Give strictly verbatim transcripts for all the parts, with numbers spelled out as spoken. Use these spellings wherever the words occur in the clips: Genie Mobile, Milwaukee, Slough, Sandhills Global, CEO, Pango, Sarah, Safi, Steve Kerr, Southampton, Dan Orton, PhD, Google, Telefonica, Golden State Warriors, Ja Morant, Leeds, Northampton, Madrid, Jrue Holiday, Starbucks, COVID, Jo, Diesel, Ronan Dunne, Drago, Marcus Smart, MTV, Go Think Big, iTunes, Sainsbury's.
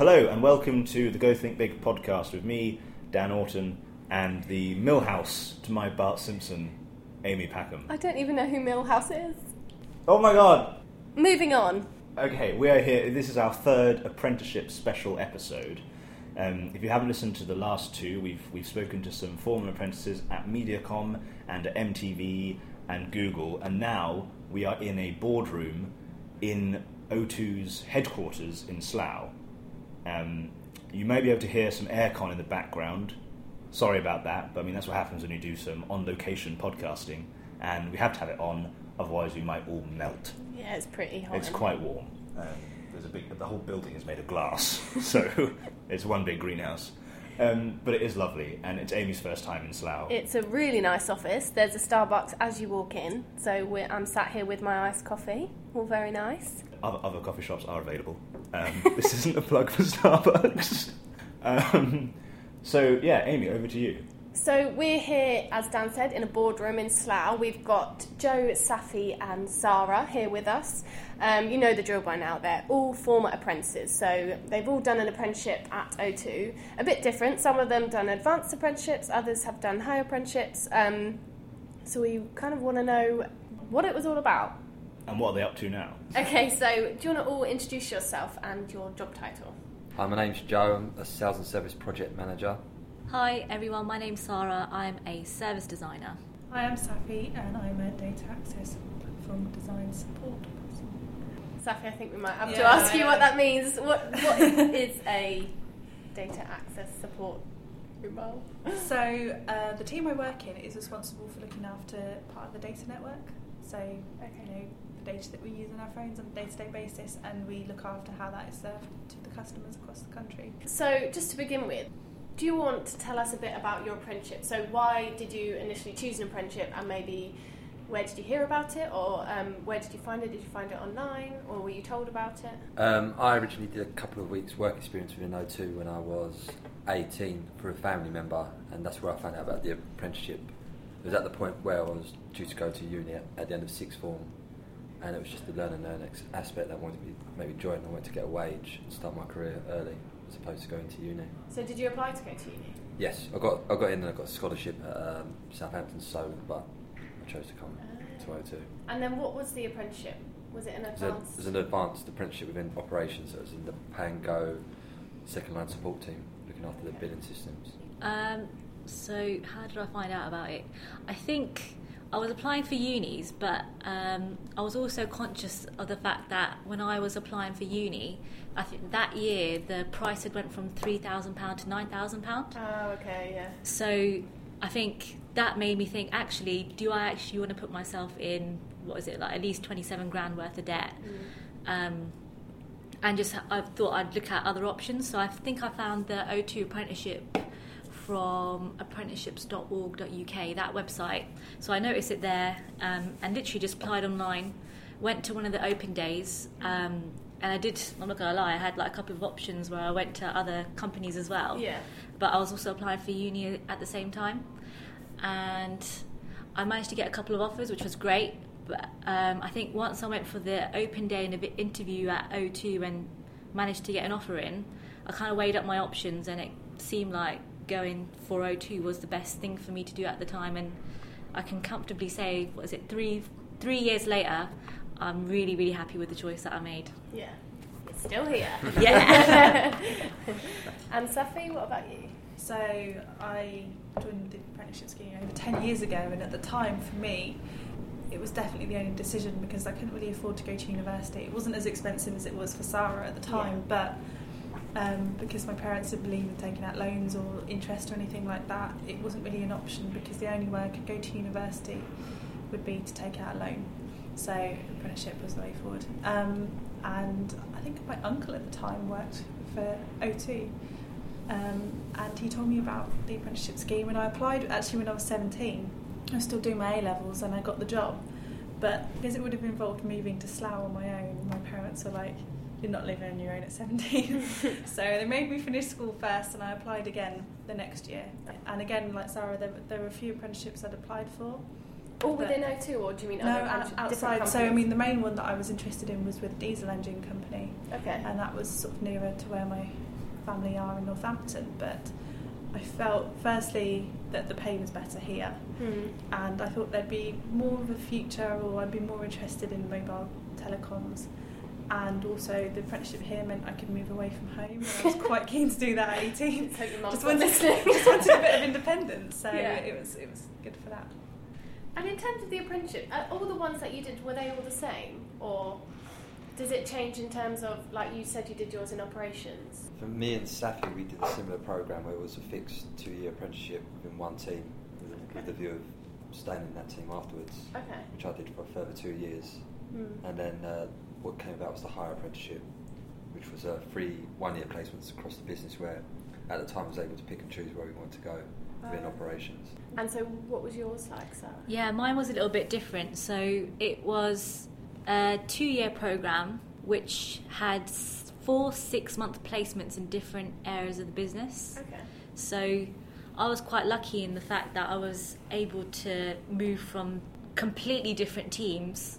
Hello and welcome to the Go Think Big podcast with me, Dan Orton, and the Millhouse to my Bart Simpson, Amy Packham. I don't even know who Millhouse is. Oh my god! Moving on. Okay, we are here. This is our third apprenticeship special episode. Um, if you haven't listened to the last two, we've we've spoken to some former apprentices at Mediacom and at M T V and Google, and now we are in a boardroom in O two's headquarters in Slough. Um, you may be able to hear some aircon in the background. Sorry about that, but I mean that's what happens when you do some on-location podcasting, and we have to have it on, otherwise we might all melt. Yeah, it's pretty hot. It's quite warm. Um, there's a big, the whole building is made of glass, so it's one big greenhouse. Um, but it is lovely, and it's Amy's first time in Slough. It's a really nice office. There's a Starbucks as you walk in, so we're, I'm sat here with my iced coffee. All very nice. Other, other coffee shops are available. Um, this isn't a plug for Starbucks. Um, so, yeah, Amy, over to you. So we're here, as Dan said, in a boardroom in Slough. We've got Jo, Safi and Sarah here with us. Um, you know the drill by now. They're all former apprentices, so they've all done an apprenticeship at O two. A bit different. Some of them done advanced apprenticeships, others have done higher apprenticeships. Um, so we kind of want to know what it was all about. And what are they up to now? Okay, so do you want to all introduce yourself and your job title? Hi, my name's Jo. I'm a sales and service project manager. Hi everyone, my name's Sarah, I'm a service designer. Hi, I'm Safi and I'm a data access platform design support person. Safi, I think we might have yeah. to ask you what that means. What What is a data access support role? So uh, the team I work in is responsible for looking after part of the data network. So okay. you know, the data that we use on our phones on a day-to-day basis, and we look after how that is served to the customers across the country. So just to begin with, do you want to tell us a bit about your apprenticeship? So why did you initially choose an apprenticeship, and maybe where did you hear about it, or um, where did you find it? Did you find it online, or were you told about it? Um, I originally did a couple of weeks work experience within O two when I was eighteen for a family member, and that's where I found out about the apprenticeship. It was at the point where I was due to go to uni at, at the end of sixth form, and it was just the learn and learn aspect that I wanted me to maybe join. I wanted to get a wage and start my career early, supposed to go into uni. So did you apply to go to uni? Yes, I got I got in and I got a scholarship at um, Southampton, so but I chose to come uh, to O two. And then what was the apprenticeship? Was it an advanced? It was, a, it was an advanced apprenticeship within operations, so it was in the Pango second line support team, looking after okay. the billing systems. Um, so how did I find out about it? I think I was applying for unis, but um, I was also conscious of the fact that when I was applying for uni, I think that year the price had went from three thousand pounds to nine thousand pounds. Oh, okay, yeah. So I think that made me think, actually, do I actually want to put myself in, what is it, like at least twenty-seven grand worth of debt? Mm. Um, and just I thought I'd look at other options. So I think I found the O two apprenticeship from apprenticeships dot org dot U K, that website. So I noticed it there, um, and literally just applied online, went to one of the open days, um, and I did, I'm not going to lie, I had like a couple of options where I went to other companies as well. Yeah. But I was also applying for uni at the same time. And I managed to get a couple of offers, which was great. But um, I think once I went for the open day and an interview at O two and managed to get an offer in, I kind of weighed up my options, and it seemed like going for O two was the best thing for me to do at the time, and I can comfortably say, what is it, three three years later, I'm really, really happy with the choice that I made. Yeah. It's still here. Yeah. And Safi, what about you? So I joined the apprenticeship scheme over ten years ago, and at the time for me it was definitely the only decision because I couldn't really afford to go to university. It wasn't as expensive as it was for Sarah at the time, yeah. but Um, because my parents didn't believe in taking out loans or interest or anything like that, it wasn't really an option because the only way I could go to university would be to take out a loan. So apprenticeship was the way forward. Um, and I think my uncle at the time worked for O two, um, and he told me about the apprenticeship scheme, and I applied actually when I was seventeen. I was still doing my A-levels and I got the job, but because it would have involved moving to Slough on my own, my parents were like, you're not living on your own at seventeen. So they made me finish school first, and I applied again the next year. And again, like Sarah, there, there were a few apprenticeships I'd applied for. All within O two, or do you mean other apprenticeships? No, outside. So, I mean, the main one that I was interested in was with Diesel engine company. Okay. And that was sort of nearer to where my family are in Northampton, but I felt firstly that the pay was better here, mm. and I thought there'd be more of a future, or I'd be more interested in mobile telecoms. And also the apprenticeship here meant I could move away from home, and I was quite keen to do that at eighteen. Just wanted, just wanted a bit of independence, so yeah. it was it was good for that. And in terms of the apprenticeship, all the ones that you did, were they all the same, or does it change in terms of, like you said, you did yours in operations? For me and Safi, we did a similar programme where it was a fixed two-year apprenticeship within one team, with, okay. with the view of staying in that team afterwards, okay. which I did for a further two years. Mm. And then uh, what came about was the higher apprenticeship, which was uh, three one-year placements across the business where, at the time, I was able to pick and choose where we wanted to go. In operations. And so what was yours like, Sarah? Yeah, mine was a little bit different. So it was a two-year programme which had four six-month placements in different areas of the business. Okay. So I was quite lucky in the fact that I was able to move from completely different teams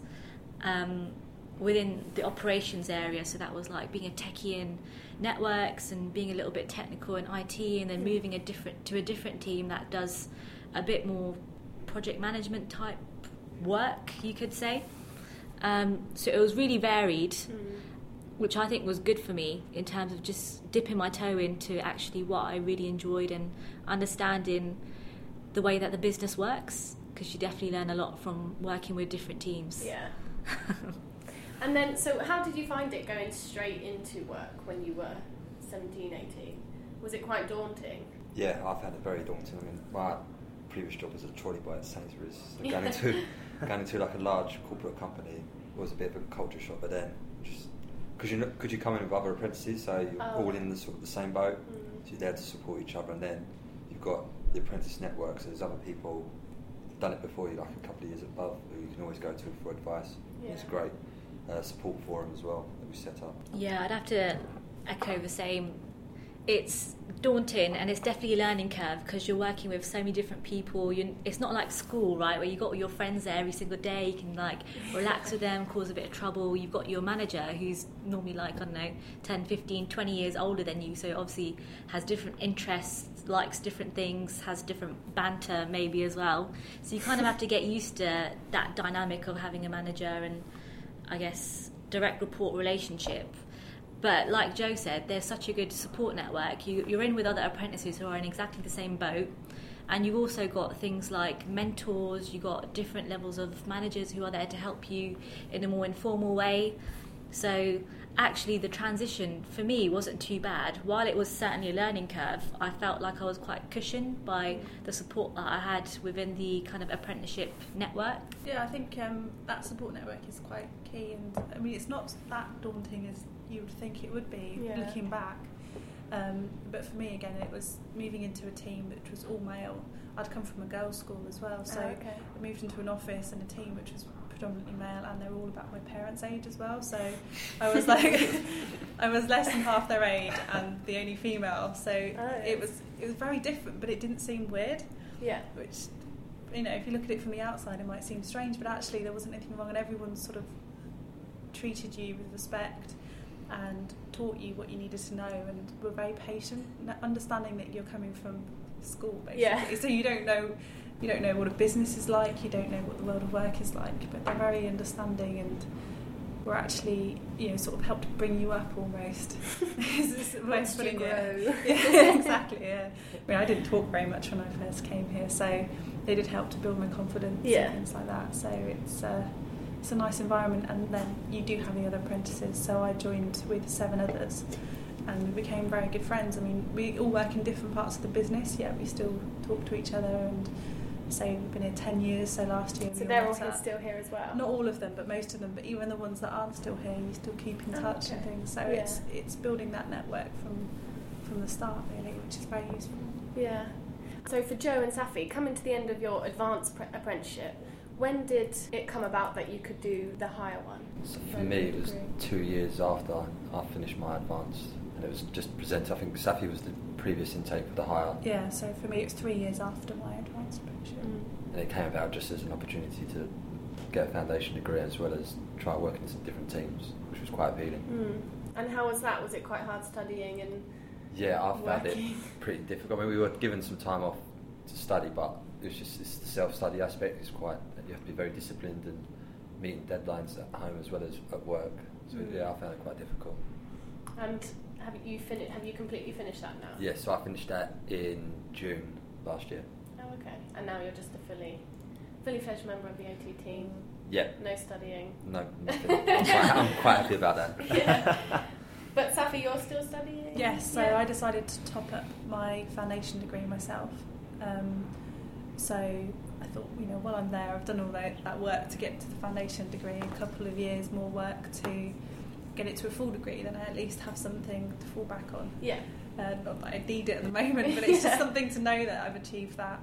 um, within the operations area. So that was like being a techie in networks and being a little bit technical in I T, and then moving a different to a different team that does a bit more project management type work, you could say. Um, so it was really varied, mm. which I think was good for me in terms of just dipping my toe into actually what I really enjoyed and understanding the way that the business works, because you definitely learn a lot from working with different teams. Yeah. And then, so how did you find it going straight into work when you were seventeen, eighteen? Was it quite daunting? Yeah, I found it very daunting. I mean, my previous job was a trolley boy at Sainsbury's. So going, into, going into like a large corporate company was a bit of a culture shock, but then just, because you, you come in with other apprentices, so you're oh. all in the sort of the same boat, mm. so you're there to support each other, and then you've got the apprentice network, so there's other people who've done it before you, like a couple of years above, who you can always go to for advice. Yeah. It's great. Uh, support forum as well that we set up. Yeah, I'd have to echo the same. It's daunting, and it's definitely a learning curve because you're working with so many different people. You, it's not like school, right, where you've got all your friends there every single day. You can like relax with them, cause a bit of trouble. You've got your manager who's normally like, I don't know, ten, fifteen, twenty years older than you, so obviously has different interests, likes different things, has different banter maybe as well. So you kind of have to get used to that dynamic of having a manager and, I guess, direct report relationship. But like Jo said, there's such a good support network. You, you're in with other apprentices who are in exactly the same boat, and you've also got things like mentors, you've got different levels of managers who are there to help you in a more informal way. So actually the transition for me wasn't too bad. While it was certainly a learning curve, I felt like I was quite cushioned by the support that I had within the kind of apprenticeship network. Yeah, I think um, that support network is quite key, and I mean it's not that daunting as you would think it would be, yeah. looking back. Um, but for me again, it was moving into a team which was all male. I'd come from a girls' school as well, so oh, okay. I moved into an office and a team which was predominantly male, and they're all about my parents' age as well, so I was like I was less than half their age and the only female, so oh. it was it was very different, but it didn't seem weird, yeah which, you know, if you look at it from the outside it might seem strange, but actually there wasn't anything wrong, and everyone sort of treated you with respect and taught you what you needed to know, and were very patient, understanding that you're coming from school basically, yeah. so you don't know You don't know what a business is like, you don't know what the world of work is like, but they're very understanding and were actually, you know, sort of helped bring you up almost. Is Once you grow. Yeah, exactly, yeah. I mean, I didn't talk very much when I first came here, so they did help to build my confidence yeah. and things like that. So it's, uh, it's a nice environment, and then you do have the other apprentices, so I joined with seven others. And we became very good friends. I mean, we all work in different parts of the business, yet we still talk to each other, and so we've been here ten years, so last year so we they're all here, still here as well, not all of them but most of them, but even the ones that aren't still here you still keep in touch, okay. and things, so yeah. it's it's building that network from from the start really, which is very useful. Yeah. So for Jo and Safi, coming to the end of your advanced pre- apprenticeship, when did it come about that you could do the higher one? So for me it was degree? two years after I finished my advanced, and it was just presented, I think Safi was the previous intake for the higher. Yeah, so for me it was three years after my advanced apprenticeship. Mm. And it came about just as an opportunity to get a foundation degree as well as try working in some different teams, which was quite appealing. Mm. And how was that? Was it quite hard studying and yeah, I found it pretty difficult. I mean, we were given some time off to study, but it was just it's the self-study aspect. It's quite, you have to be very disciplined and meeting deadlines at home as well as at work. So mm. yeah, I found it quite difficult. And have you finished? Have you completely finished that now? Yes, yeah, so I finished that in June last year. Oh, okay. And now you're just a fully, fully fledged member of the O two team. Yeah. No studying. No, nothing. I'm, quite, I'm quite happy about that. Yeah. But Safi, you're still studying? Yes, so yeah. I decided to top up my foundation degree myself. Um, so I thought, you know, while I'm there, I've done all that, that work to get to the foundation degree, a couple of years more work to get it to a full degree, then I at least have something to fall back on. Yeah. Uh, not that I need it at the moment, but it's yeah. just something to know that I've achieved that.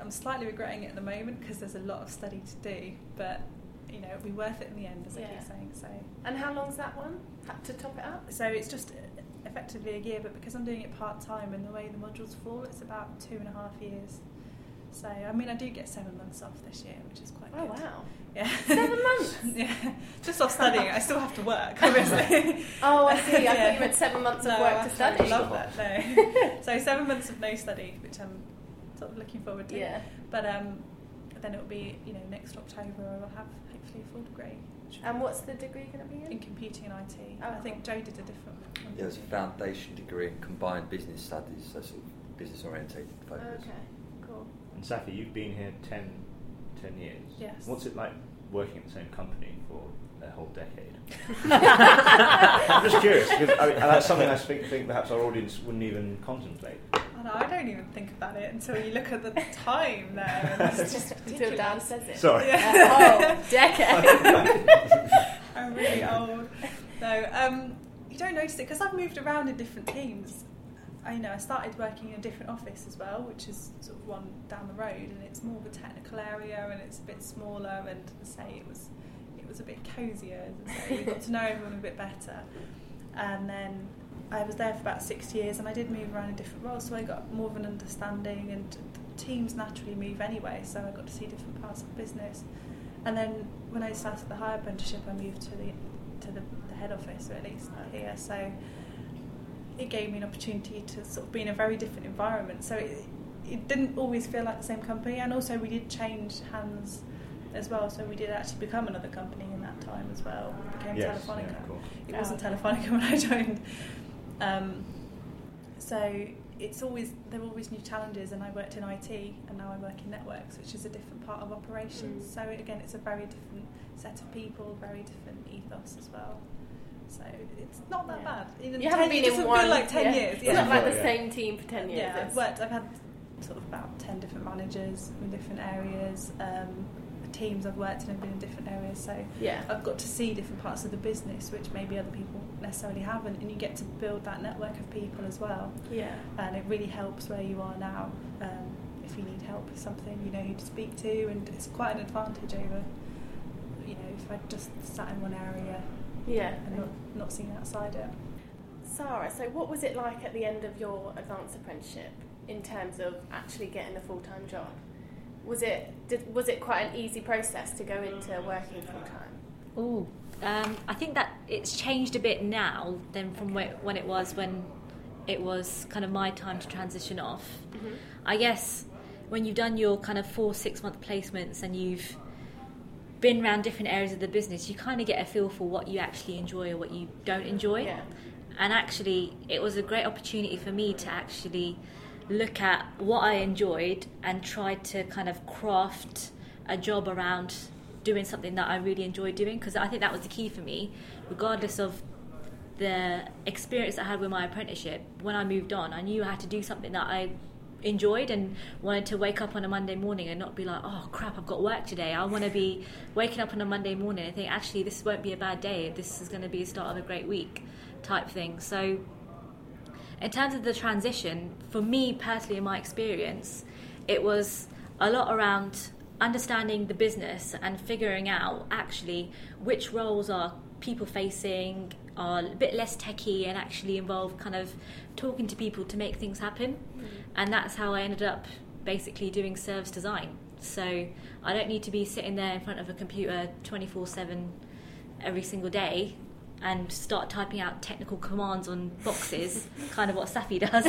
I'm slightly regretting it at the moment because there's a lot of study to do, but you know, it'll be worth it in the end, as yeah. I keep saying. So. And how long's that one? Had to top it up? So it's just effectively a year, but because I'm doing it part-time and the way the modules fall, it's about two and a half years. So, I mean, I do get seven months off this year, which is quite oh, good. Oh, wow. Yeah. Seven months? Yeah. Just off studying, I still have to work, obviously. Oh, I see. I yeah. thought you meant seven months no, of work I to study. I love that, no. So seven months of no study, which I'm sort of looking forward to. Yeah. But um, then it'll be, you know, next October I will have hopefully a full degree. And what's the degree going to be in? In computing and I T. Oh, I think Jo did a different one. Yeah, it was a foundation degree in combined business studies, so sort of business-orientated focus. Oh, okay, cool. And Safi, you've been here ten, ten years. Yes. What's it like working at the same company for a whole decade? I'm just curious, because I mean, that's something I think, think perhaps our audience wouldn't even contemplate. Oh, no, I don't even think about it until you look at the time there. And it's just until Dan says it. Sorry. Yeah. Oh, decade. I'm really old. No, um, you don't notice it because I've moved around in different teams. I you know I started working in a different office as well, which is sort of one down the road, and it's more of a technical area, and it's a bit smaller, and as I say, it was it was a bit cosier. So we got to know everyone a bit better, and then I was there for about six years, and I did move around in different roles, so I got more of an understanding, and teams naturally move anyway, so I got to see different parts of the business. And then when I started the higher apprenticeship, I moved to the to the, the head office, or at least here, so it gave me an opportunity to sort of be in a very different environment. So it, it didn't always feel like the same company, and also we did change hands as well, so we did actually become another company in that time as well. We became yes, Telefonica. Yeah, cool. It wasn't Telefonica when I joined. Um, so it's always there are always new challenges, and I worked in I T and now I work in networks, which is a different part of operations. Mm. So it, again, it's a very different set of people, very different ethos as well. So it's not that yeah. bad. In you ten, haven't been in one. Been like ten yeah. years. It's yeah. not like the yeah. same team for ten years. Yeah, I've worked. I've had sort of about ten different managers in different areas. Um, teams I've worked in have been in different areas, so yeah. I've got to see different parts of the business which maybe other people necessarily haven't, and you get to build that network of people as well. Yeah, and it really helps where you are now. Um, if you need help with something, you know who to speak to, and it's quite an advantage over, you know, if I just sat in one area. Yeah, and not not seen outside it. Sarah, so what was it like at the end of your advanced apprenticeship in terms of actually getting a full time job? Was it did, was it quite an easy process to go into working full time? Oh, um, I think that it's changed a bit now than from okay. when it was when it was kind of my time to transition off. Mm-hmm. I guess when you've done your kind of four six month placements and you've been around different areas of the business, you kind of get a feel for what you actually enjoy or what you don't enjoy. Yeah. And actually, it was a great opportunity for me to actually look at what I enjoyed and try to kind of craft a job around doing something that I really enjoyed doing, because I think that was the key for me. Regardless of the experience I had with my apprenticeship, when I moved on, I knew I had to do something that I enjoyed and wanted to wake up on a Monday morning and not be like, oh crap, I've got work today. I want to be waking up on a Monday morning and think, actually, this won't be a bad day. This is going to be the start of a great week type thing. So in terms of the transition, for me personally, in my experience, it was a lot around understanding the business and figuring out actually which roles are people-facing, are a bit less techie, and actually involve kind of talking to people to make things happen. Mm-hmm. And that's how I ended up basically doing service design. So I don't need to be sitting there in front of a computer twenty-four seven every single day. and start typing out technical commands on boxes, kind of what Safi does.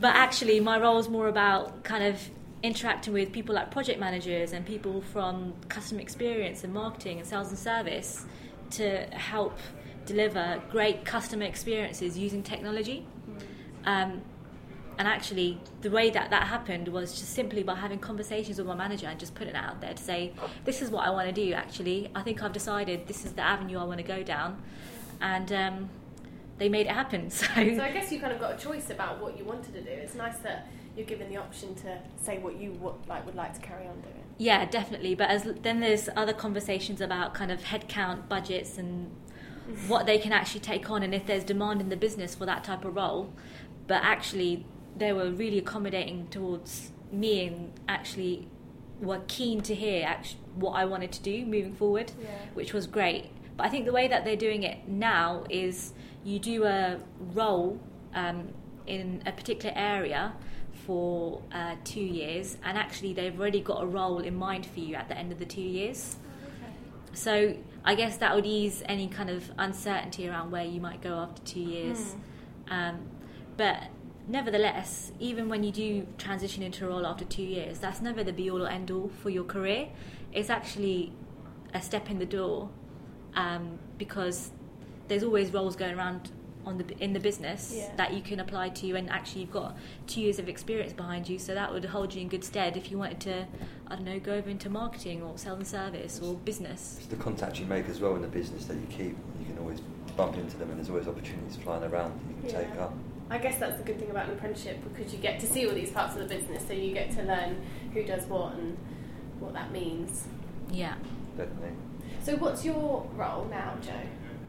But actually, my role is more about kind of interacting with people like project managers and people from customer experience and marketing and sales and service to help deliver great customer experiences using technology. Um, and actually, the way that that happened was just simply by having conversations with my manager and just putting it out there to say, this is what I want to do, actually. I think I've decided this is the avenue I want to go down. And um, they made it happen. So. so I guess you kind of got a choice about what you wanted to do. It's nice that you're given the option to say what you would like, would like to carry on doing. Yeah, definitely. But as then there's other conversations about kind of headcount, budgets, and what they can actually take on, and if there's demand in the business for that type of role. But actually, they were really accommodating towards me and actually were keen to hear actually what I wanted to do moving forward, yeah. which was great. But I think the way that they're doing it now is you do a role um, in a particular area for uh, two years, and actually they've already got a role in mind for you at the end of the two years. Okay. So I guess that would ease any kind of uncertainty around where you might go after two years. Mm. Um, but nevertheless, even when you do transition into a role after two years, that's never the be-all or end-all for your career. It's actually a step in the door um, because there's always roles going around on the in the business yeah. that you can apply to, and actually you've got two years of experience behind you, so that would hold you in good stead if you wanted to, I don't know, go over into marketing or sales and service or business. It's the contacts you make as well in the business that you keep. You can always bump into them, and there's always opportunities flying around that you can yeah. take up. I guess that's the good thing about an apprenticeship, because you get to see all these parts of the business, so you get to learn who does what and what that means. Yeah. Definitely. So what's your role now, Jo?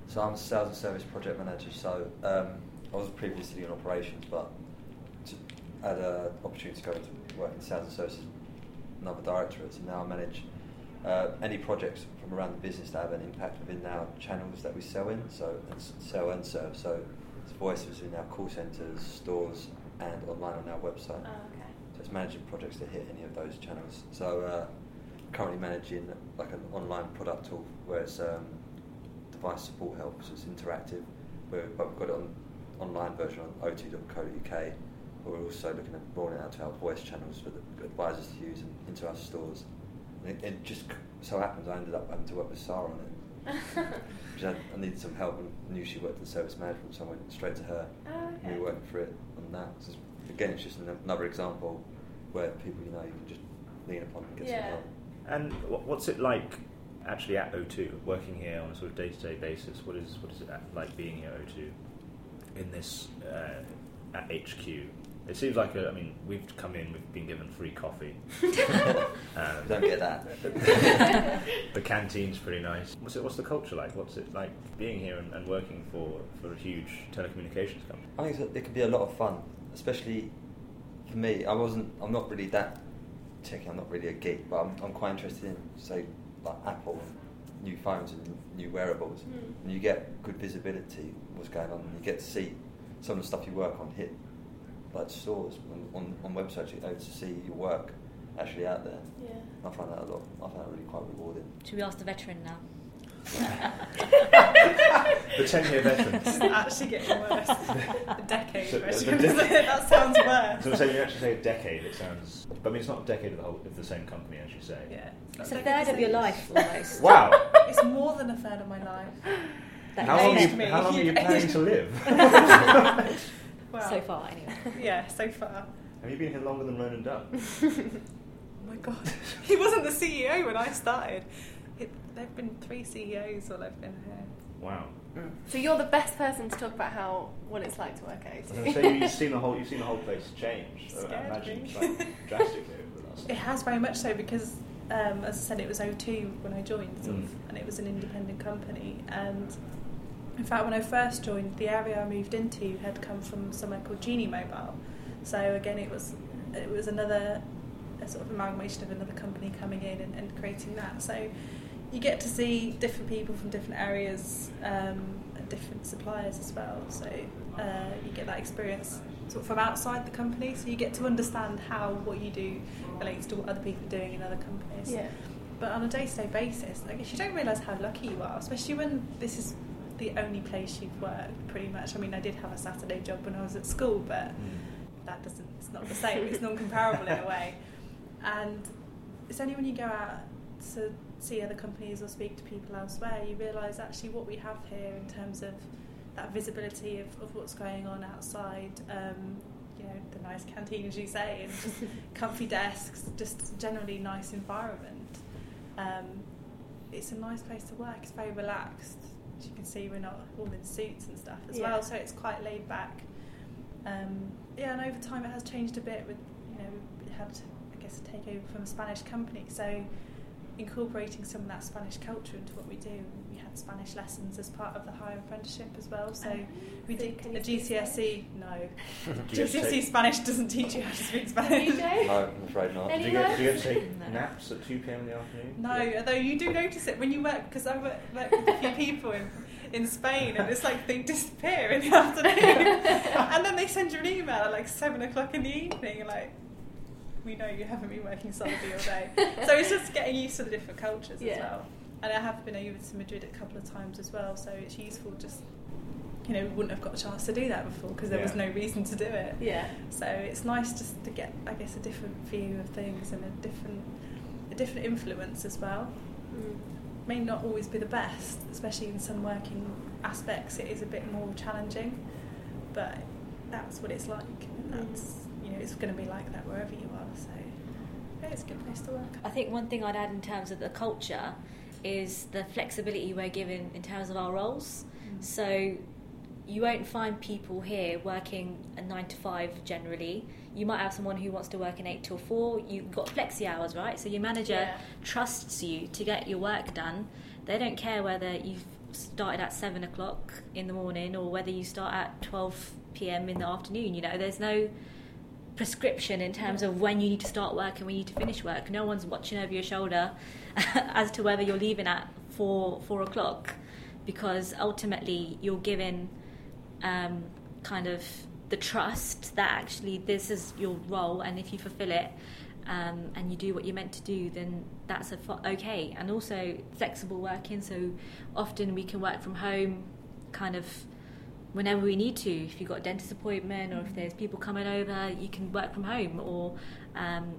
So I'm a sales and service project manager, so um, I was previously in operations, but I had an opportunity to go into work in sales and services and other directorates, and now I manage uh, any projects from around the business that have an impact within our channels that we sell in, so and sell and serve. So voices in our call centres, stores, and online on our website. Oh, okay. So it's managing projects that hit any of those channels. So uh, currently managing like an online product tool where it's um, device support help, so it's interactive. We're, but we've got it on online version on O two dot co dot U K. We're also looking at rolling out to our voice channels for the advisors to use and into our stores. And it, it just so happens I ended up having to work with Sarah on it. I needed some help and knew she worked in service management, so I went straight to her. Oh, okay. And we were working for it on that. So again, it's just another example where people you know you can just lean upon and get yeah. some help. And what's it like actually at O two, working here on a sort of day-to-day basis? What is what is it like being here at O two in this uh, at H Q? It seems like, a, I mean, we've come in, we've been given free coffee. um, Don't get that. The canteen's pretty nice. What's, it, what's the culture like? What's it like being here and, and working for, for a huge telecommunications company? I think it can be a lot of fun, especially for me. I wasn't, I'm not really that techy, I'm not really a geek, but I'm, I'm quite interested in, say, like Apple, new phones and new wearables. Mm. And you get good visibility, what's going on, and you get to see some of the stuff you work on hit. Like stores on, on, on websites, you know, to see your work actually out there. Yeah. I find that a lot. I find that really quite rewarding. Should we ask the veteran now? The ten-year veteran. It's actually getting worse. A decade. So, veteran. De- that sounds worse. So I'm saying you actually say a decade. It sounds. But I mean, it's not a decade of the whole of the same company, as you say. Yeah. It's a third of your life, almost. Wow. It's more than a third of my life. That how long? You, how long are you planning to live? Well, so far, anyway. Yeah, so far. Have you been here longer than Ronan Dunne? Oh my God. He wasn't the C E O when I started. It, there have been three C E Os while I've been here. Wow. Mm. So you're the best person to talk about how what it's like to work at O two. So you've seen the whole you've seen the whole place change. So I imagine it's like drastically over the last. It time. Has very much so because, um, as I said, it was O two when I joined, sort mm. of, and it was an independent company. And in fact, when I first joined, the area I moved into had come from somewhere called Genie Mobile. So again, it was it was another a sort of amalgamation of another company coming in and, and creating that. So you get to see different people from different areas um, and different suppliers as well. So uh, you get that experience sort of from outside the company. So you get to understand how what you do relates to what other people are doing in other companies. Yeah. but on a day-to-day basis, I guess you don't realise how lucky you are, especially when this is the only place you've worked, pretty much. I mean, I did have a Saturday job when I was at school, but that doesn't, it's not the same, it's non-comparable in a way. And it's only when you go out to see other companies or speak to people elsewhere, you realise actually what we have here in terms of that visibility of, of what's going on outside, um, you know, the nice canteen, as you say, and just comfy desks, just generally nice environment. Um, it's a nice place to work, it's very relaxed. As you can see, we're not all in suits and stuff as yeah. well, so it's quite laid back. Um, yeah, and over time it has changed a bit with, you know, we had, I guess, a takeover from a Spanish company, so incorporating some of that Spanish culture into what we do. We had Spanish lessons as part of the higher apprenticeship as well, so um, we did a G C S E. No, G C S E Spanish doesn't teach you how to speak Spanish. No, I'm afraid not. Do you, get, do you get to take naps at two p.m. in the afternoon? No, yeah. Although you do notice it when you work, because I work, work with a few people in, in Spain, and it's like they disappear in the afternoon, and then they send you an email at like seven o'clock in the evening, and like, we know you haven't been working solidly all day. So it's just getting used to the different cultures yeah. as well. And I have been over to Madrid a couple of times as well, so it's useful. Just, you know, we wouldn't have got a chance to do that before because there yeah. was no reason to do it. Yeah. So it's nice just to get, I guess, a different view of things and a different, a different influence as well. Mm. May not always be the best, especially in some working aspects. It is a bit more challenging, but that's what it's like. And that's, you know, it's going to be like that wherever you are. So yeah, it's a good place to work. I think one thing I'd add in terms of the culture is the flexibility we're given in terms of our roles. Mm. So you won't find people here working a nine to five generally. You might have someone who wants to work an eight till four. You've got flexi hours, right? So your manager yeah. trusts you to get your work done. They don't care whether you've started at seven o'clock in the morning or whether you start at twelve p.m. in the afternoon. You know, there's no prescription in terms of when you need to start work and when you need to finish work. No one's watching over your shoulder as to whether you're leaving at four four o'clock, because ultimately you're given um, kind of the trust that actually this is your role, and if you fulfill it um, and you do what you're meant to do, then that's a fo- okay. And also flexible working, so often we can work from home kind of whenever we need to. If you've got a dentist appointment or if there's people coming over, you can work from home. Or um,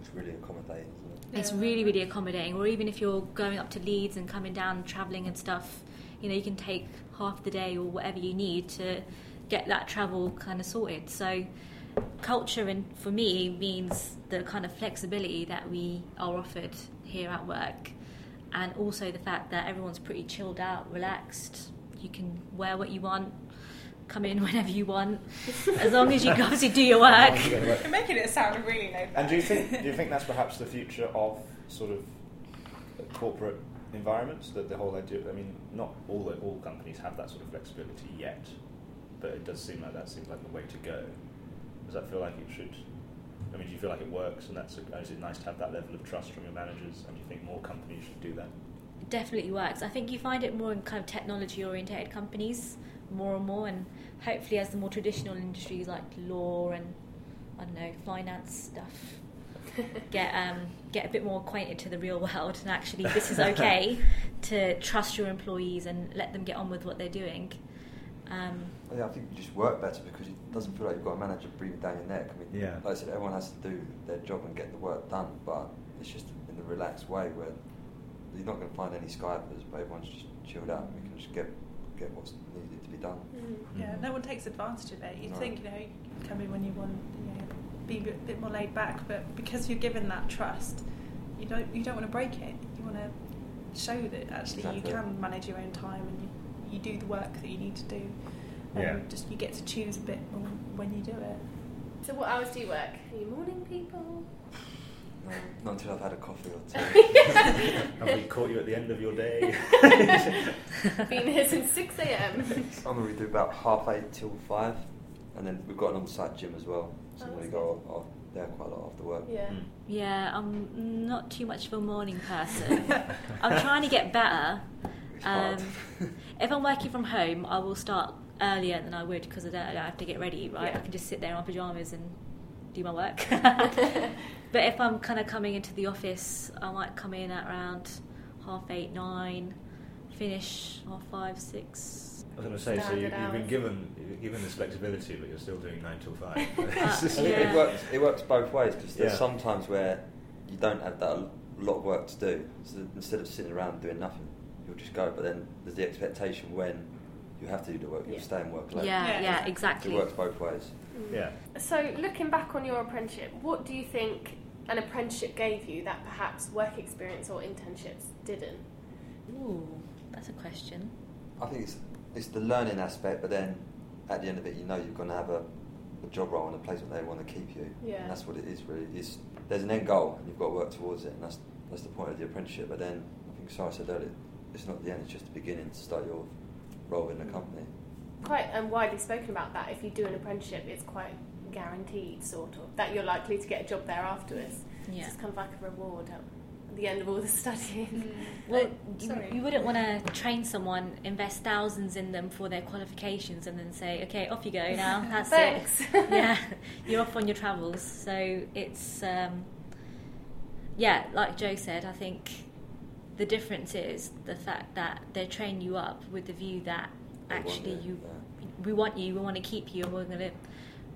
it's really accommodating, isn't it? Yeah. It's really, really accommodating. Or even if you're going up to Leeds and coming down, travelling and stuff, you know, you can take half the day or whatever you need to get that travel kind of sorted. So culture, in, for me, means the kind of flexibility that we are offered here at work, and also the fact that everyone's pretty chilled out, relaxed. You can wear what you want, come in whenever you want, as long as you can obviously do your work. You're making it sound really low. And do you think do you think that's perhaps the future of sort of corporate environments? That the whole idea, I mean, not all all companies have that sort of flexibility yet, but it does seem like that seems like the way to go. Does that feel like it should? I mean, do you feel like it works? And that's is it nice to have that level of trust from your managers? And do you think more companies should do that? Definitely works. I think you find it more in kind of technology oriented companies more and more, and hopefully as the more traditional industries like law and I don't know finance stuff get um get a bit more acquainted to the real world, and actually this is okay to trust your employees and let them get on with what they're doing. Um, yeah, I think you just work better because it doesn't feel like you've got a manager breathing down your neck. I mean, yeah. like I said, everyone has to do their job and get the work done, but it's just in a relaxed way where you're not going to find any Skypers, but everyone's just chilled out and we can just get get what's needed to be done. Mm. Yeah, no one takes advantage of it. You'd no. think, you know, you come in when you want, you know, be a bit more laid back, but because you're given that trust, you don't you don't want to break it. You want to show that actually exactly. you can manage your own time and you, you do the work that you need to do. Um, yeah. Just you get to choose a bit more when you do it. So what hours do you work? Are you morning people? No, not until I've had a coffee or two. Have we caught you at the end of your day? Been here since six a.m. I'm going to do about half eight till five, and then we've got an on-site gym as well, so oh, we go off, off there quite a lot after work. Yeah, mm. yeah. I'm not too much of a morning person. I'm trying to get better. Um, if I'm working from home, I will start earlier than I would because I don't I have to get ready. Right, yeah. I can just sit there in my pyjamas and do my work. But if I'm kind of coming into the office, I might come in at around half eight, nine, finish half five, six. I was going to say, so you, you've been given you've been given this flexibility, but you're still doing nine till five. uh, yeah. It works. It works both ways, because there's yeah. sometimes where you don't have that lot of work to do. So instead of sitting around doing nothing, you'll just go. But then there's the expectation when you have to do the work, you'll yeah. stay and work later. Yeah, yeah, yeah, exactly. It works both ways. Mm. Yeah. So looking back on your apprenticeship, what do you think an apprenticeship gave you that perhaps work experience or internships didn't? Ooh, that's a question. I think it's. It's the learning aspect, but then at the end of it, you know you're going to have a, a job role and a place where they want to keep you. Yeah. And that's what it is, really. It's, there's an end goal, and you've got to work towards it, and that's that's the point of the apprenticeship. But then, I think Sarah said earlier, it's not the end, it's just the beginning to start your role in the company. Quite um, widely spoken about that. If you do an apprenticeship, it's quite guaranteed, sort of, that you're likely to get a job there afterwards. Yeah. So it's kind of like a reward um, the end of all the studying. Mm. Well, you, you wouldn't want to train someone, invest thousands in them for their qualifications, and then say, okay, off you go now, that's Thanks. it. Yeah, you're off on your travels. So it's, um, yeah, like Jo said, I think the difference is the fact that they train you up with the view that they actually want you, you yeah. we want you, we want to keep you, and we're gonna,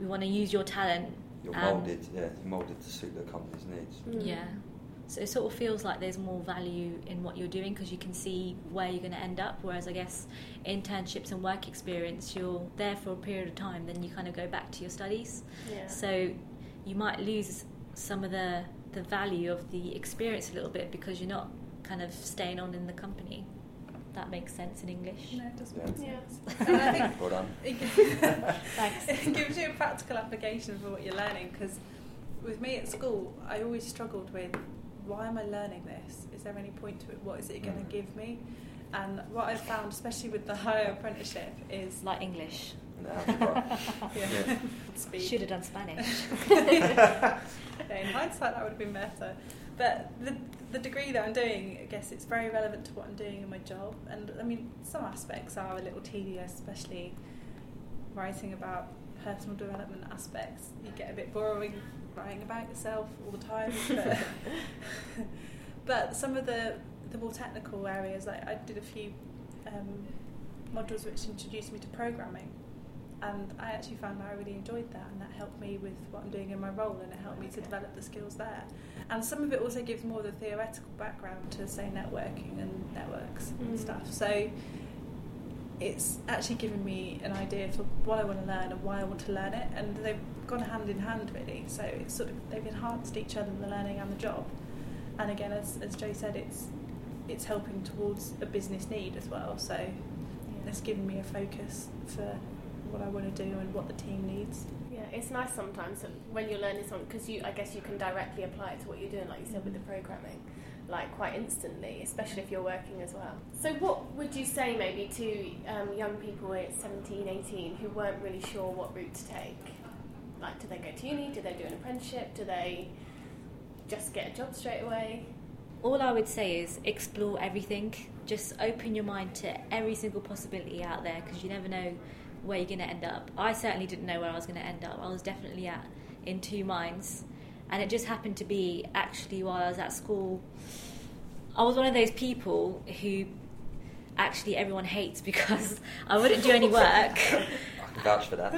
we want to use your talent. You're um, moulded, yeah, moulded to suit the company's needs. Mm. Yeah. So it sort of feels like there's more value in what you're doing because you can see where you're going to end up, whereas I guess internships and work experience, you're there for a period of time, then you kind of go back to your studies. Yeah. So you might lose some of the, the value of the experience a little bit because you're not kind of staying on in the company. That makes sense in English. No, it doesn't make yeah. sense. And I think well done. Thanks. It gives you a practical application for what you're learning, because with me at school, I always struggled with, why am I learning this? Is there any point to it? What is it going to give me? And what I've found, especially with the higher apprenticeship, is... Like English. yeah. yeah. Should have done Spanish. yeah, in hindsight, that would have been better. But the the degree that I'm doing, I guess it's very relevant to what I'm doing in my job. And, I mean, some aspects are a little tedious, especially writing about personal development aspects. You get a bit boring writing about yourself all the time, but, but some of the, the more technical areas, like I did a few um, modules which introduced me to programming, and I actually found I really enjoyed that, and that helped me with what I'm doing in my role, and it helped me to develop the skills there. And some of it also gives more of the theoretical background to, say, networking and networks mm. and stuff, so it's actually given me an idea for what I want to learn and why I want to learn it, and they've gone hand in hand, really. So it's sort of, they've enhanced each other, the learning and the job. And again, as as Jo said, it's it's helping towards a business need as well. So yeah. it's given me a focus for what I want to do and what the team needs. Yeah, it's nice sometimes when you're learning something, because you, I guess you can directly apply it to what you're doing, like you said with the programming, like quite instantly, especially if you're working as well. So what would you say maybe to um, young people at seventeen, eighteen who weren't really sure what route to take? Like, do they go to uni? Do they do an apprenticeship? Do they just get a job straight away? All I would say is explore everything. Just open your mind to every single possibility out there, because you never know where you're going to end up. I certainly didn't know where I was going to end up. I was definitely at, in two minds. And it just happened to be, actually, while I was at school, I was one of those people who actually everyone hates because I wouldn't do any work. Vouch for that.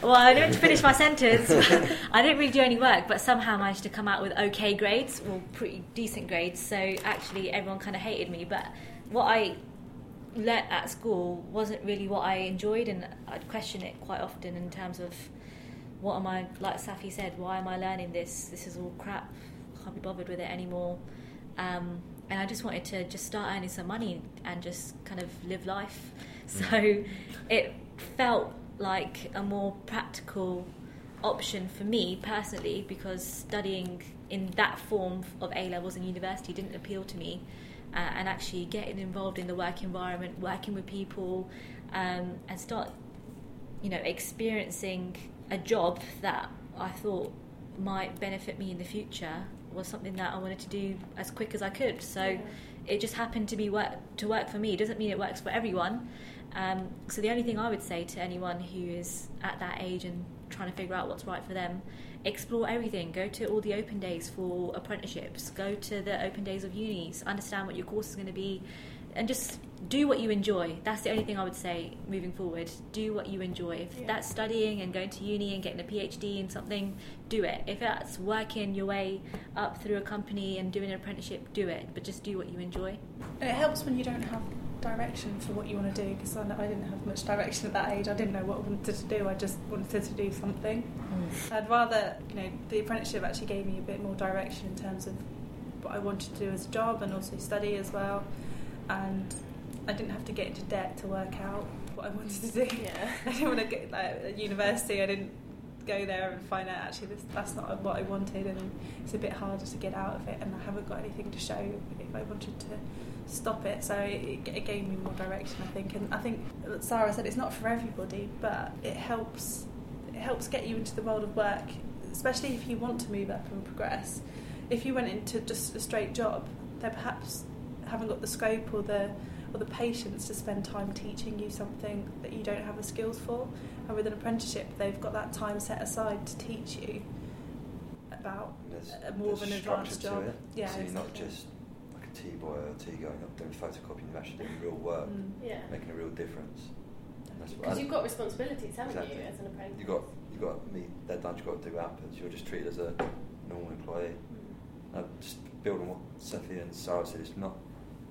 Well, I didn't finish my sentence. I didn't really do any work, but somehow I managed to come out with okay grades, well, pretty decent grades, so actually everyone kind of hated me. But what I learnt at school wasn't really what I enjoyed, and I'd question it quite often in terms of, what am I, like Safi said, why am I learning this? This is all crap. I can't be bothered with it anymore. Um, and I just wanted to just start earning some money and just kind of live life. So it felt like a more practical option for me personally, because studying in that form of A-levels in university didn't appeal to me. Uh, and actually getting involved in the work environment, working with people, um, and start, you know, experiencing a job that I thought might benefit me in the future was something that I wanted to do as quick as I could. So yeah. it just happened to be work to work for me. It doesn't mean it works for everyone. Um, so the only thing I would say to anyone who is at that age and trying to figure out what's right for them, explore everything. Go to all the open days for apprenticeships. Go to the open days of unis. Understand what your course is going to be, and just do what you enjoy. That's the only thing I would say moving forward. Do what you enjoy. If yeah. that's studying and going to uni and getting a PhD in something, do it. If that's working your way up through a company and doing an apprenticeship, do it. But just do what you enjoy. It helps when you don't have direction for what you want to do, because I didn't have much direction at that age. I didn't know what I wanted to do. I just wanted to do something. Mm. I'd rather, you know, the apprenticeship actually gave me a bit more direction in terms of what I wanted to do as a job and also study as well. And I didn't have to get into debt to work out what I wanted to do. Yeah. I didn't want to get like at university. I didn't go there and find out actually this, that's not what I wanted, and it's a bit harder to get out of it. And I haven't got anything to show if I wanted to stop it. So it, it gave me more direction, I think. And I think Sarah said it's not for everybody, but it helps. It helps get you into the world of work, especially if you want to move up and progress. If you went into just a straight job, then perhaps haven't got the scope or the or the patience to spend time teaching you something that you don't have the skills for. And with an apprenticeship, they've got that time set aside to teach you about there's, a more of an advanced job. To it. Yeah, so exactly. You're not just like a tea boy or a tea going up doing photocopying. You're actually doing real work, mm. yeah. making a real difference. Because you've got responsibilities, haven't exactly. you, as an apprentice? You got you got to meet deadlines. You've got to do outputs. You're just treated as a normal employee. Mm. And just building what Safi and Sarah said, it's not.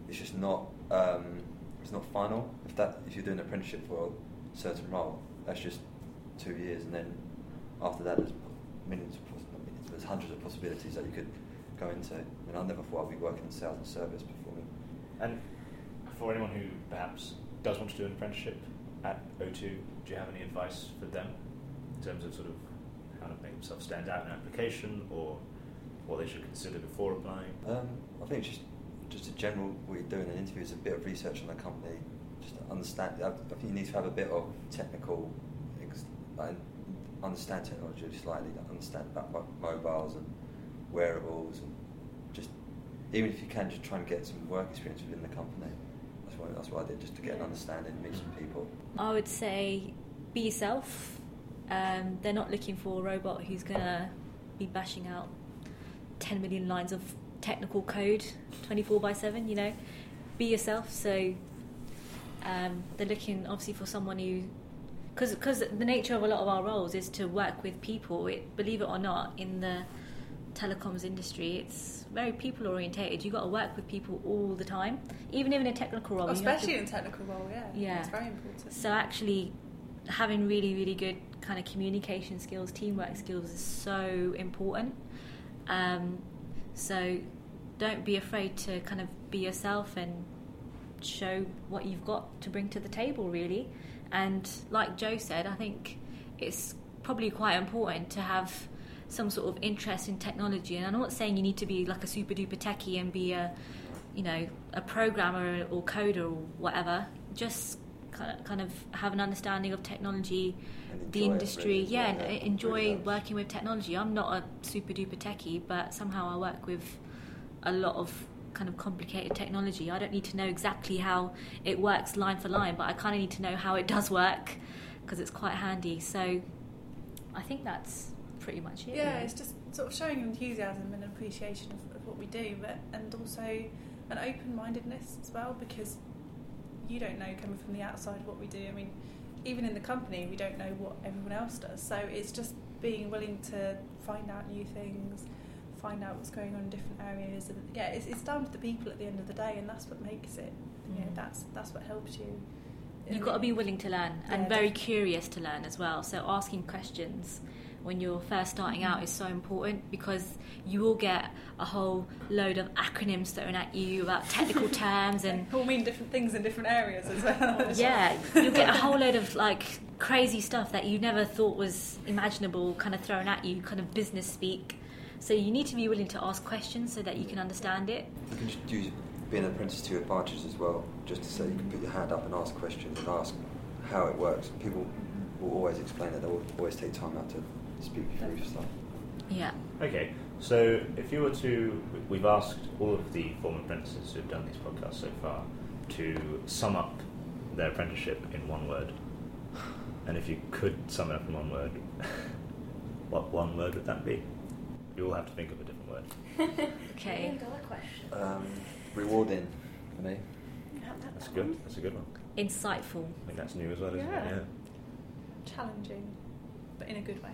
It's just not. Um, it's not final. If that, if you're doing an apprenticeship for a certain role, that's just two years, and then after that, there's millions of poss- not millions, there's hundreds of possibilities that you could go into. And I never thought I'd be working in sales and service before. And for anyone who perhaps does want to do an apprenticeship at O two, do you have any advice for them in terms of sort of how to make themselves stand out in an application, or what they should consider before applying? Um, I think it's just. Just in general, what you're doing in interviews, a bit of research on the company, just to understand. I think you need to have a bit of technical, like understand technology slightly, like understand about mobiles and wearables, and just even if you can, just try and get some work experience within the company. That's what that's what I did, just to get an understanding, meet some people. I would say, be yourself. Um, they're not looking for a robot who's gonna be bashing out ten million lines of technical code twenty-four by seven, you know. Be yourself. So um, they're looking obviously for someone who, because because the nature of a lot of our roles is to work with people. It, believe it or not, in the telecoms industry, it's very people orientated. You've got to work with people all the time, even in a technical role. Oh, especially to, in a technical role, yeah. Yeah. It's very important. So actually having really, really good kind of communication skills, teamwork skills is so important. Um So don't be afraid to kind of be yourself and show what you've got to bring to the table, really. And like Jo said, I think it's probably quite important to have some sort of interest in technology. And I'm not saying you need to be like a super duper techie and be a, you know, a programmer or coder or whatever. Just kind of have an understanding of technology, the industry, really, yeah, yeah, and enjoy working with technology. I'm not a super duper techie, but somehow I work with a lot of kind of complicated technology. I don't need to know exactly how it works line for line, but I kind of need to know how it does work, because it's quite handy. So I think that's pretty much it. Yeah, really. It's just sort of showing enthusiasm and appreciation of, of what we do, but and also an open-mindedness as well, because you don't know, coming from the outside, what we do. I mean, even in the company, we don't know what everyone else does. So it's just being willing to find out new things, find out what's going on in different areas. And yeah, it's, it's down to the people at the end of the day, and that's what makes it. Mm. You know, that's that's what helps you. You've got to be willing to learn, and yeah, very definitely. Curious to learn as well. So asking questions when you're first starting out is so important, because you will get a whole load of acronyms thrown at you about technical terms, and all mean different things in different areas as well. Yeah, you'll get a whole load of like crazy stuff that you never thought was imaginable kind of thrown at you, kind of business speak. So you need to be willing to ask questions so that you can understand it. You can just use being an apprentice to your advantage as well, just to say you can put your hand up and ask questions and ask how it works. People will always explain it. They'll always take time out to speak through stuff. Yeah. Okay. So if you were to, we've asked all of the former apprentices who've done these podcasts so far to sum up their apprenticeship in one word. And if you could sum it up in one word, what one word would that be? You all have to think of a different word. Okay. Million-dollar question. Um, rewarding for me. That's good. That's a good one. Insightful. I think that's new as well, isn't yeah. it? Yeah. Challenging, but in a good way.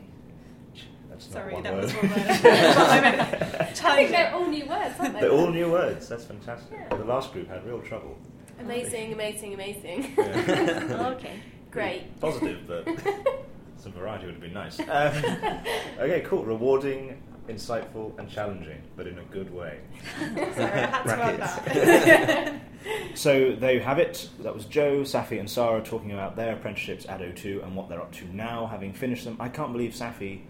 That's Sorry, that word. was one word. I think they're all new words, aren't they? They're all new words. That's fantastic. Yeah. The last group had real trouble. Amazing, amazing, amazing. Yeah. Oh, okay. Great. Positive, but some variety would have been nice. Um, okay, cool. Rewarding, insightful, and challenging, but in a good way. Sorry, I had to run that. So there you have it. That was Jo, Safi and Sarah talking about their apprenticeships at O two and what they're up to now, having finished them. I can't believe Safi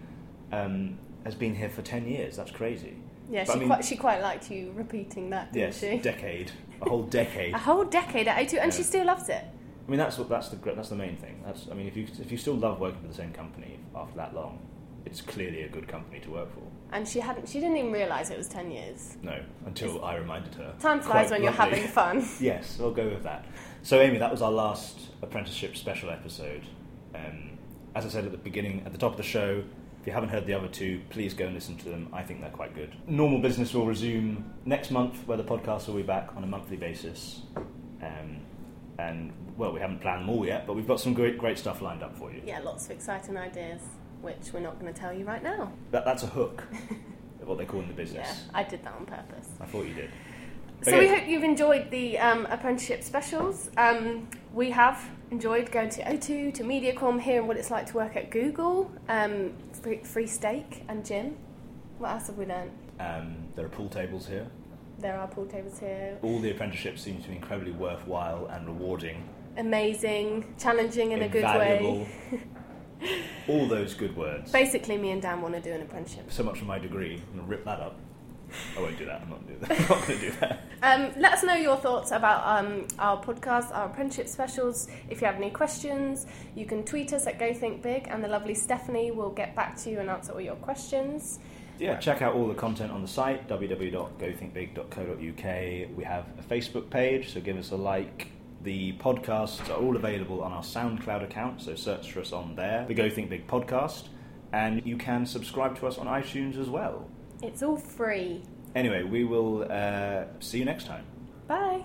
um, has been here for ten years. That's crazy. Yeah, but she I mean, quite she quite liked you repeating that, didn't yes, she? Yes, decade. A whole decade. A whole decade at O two, and yeah. she still loves it. I mean, that's what that's the that's the main thing. That's I mean, if you if you still love working for the same company after that long, it's clearly a good company to work for. And she hadn't she didn't even realise it was ten years. No, until it's, I reminded her. Time flies when lovely. You're having fun. Yes, we'll go with that. So, Amy, that was our last apprenticeship special episode. Um, as I said at the beginning, at the top of the show, if you haven't heard the other two, please go and listen to them. I think they're quite good. Normal business will resume next month, where the podcast will be back on a monthly basis. Um, and well, we haven't planned them all yet, but we've got some great great stuff lined up for you. Yeah, lots of exciting ideas, which we're not going to tell you right now. That, that's a hook, what they call in the business. Yeah, I did that on purpose. I thought you did. So okay. We hope you've enjoyed the um, apprenticeship specials. Um, we have enjoyed going to O two, to Mediacom, hearing what it's like to work at Google, um, free, free steak and gym. What else have we learned? Um, there are pool tables here. There are pool tables here. All the apprenticeships seem to be incredibly worthwhile and rewarding. Amazing, challenging in invaluable. A good way. All those good words. Basically, me and Dan want to do an apprenticeship. So much for my degree. I'm going to rip that up. I won't do that. I'm not going to do that. I'm not going to do that. Um, let us know your thoughts about um, our podcast, our apprenticeship specials. If you have any questions, you can tweet us at Go Think Big, and the lovely Stephanie will get back to you and answer all your questions. Yeah, check out all the content on the site, w w w dot go think big dot co dot u k. We have a Facebook page, so give us a like. The podcasts are all available on our SoundCloud account, so search for us on there, the Go Think Big podcast. And you can subscribe to us on iTunes as well. It's all free. Anyway, we will uh, see you next time. Bye.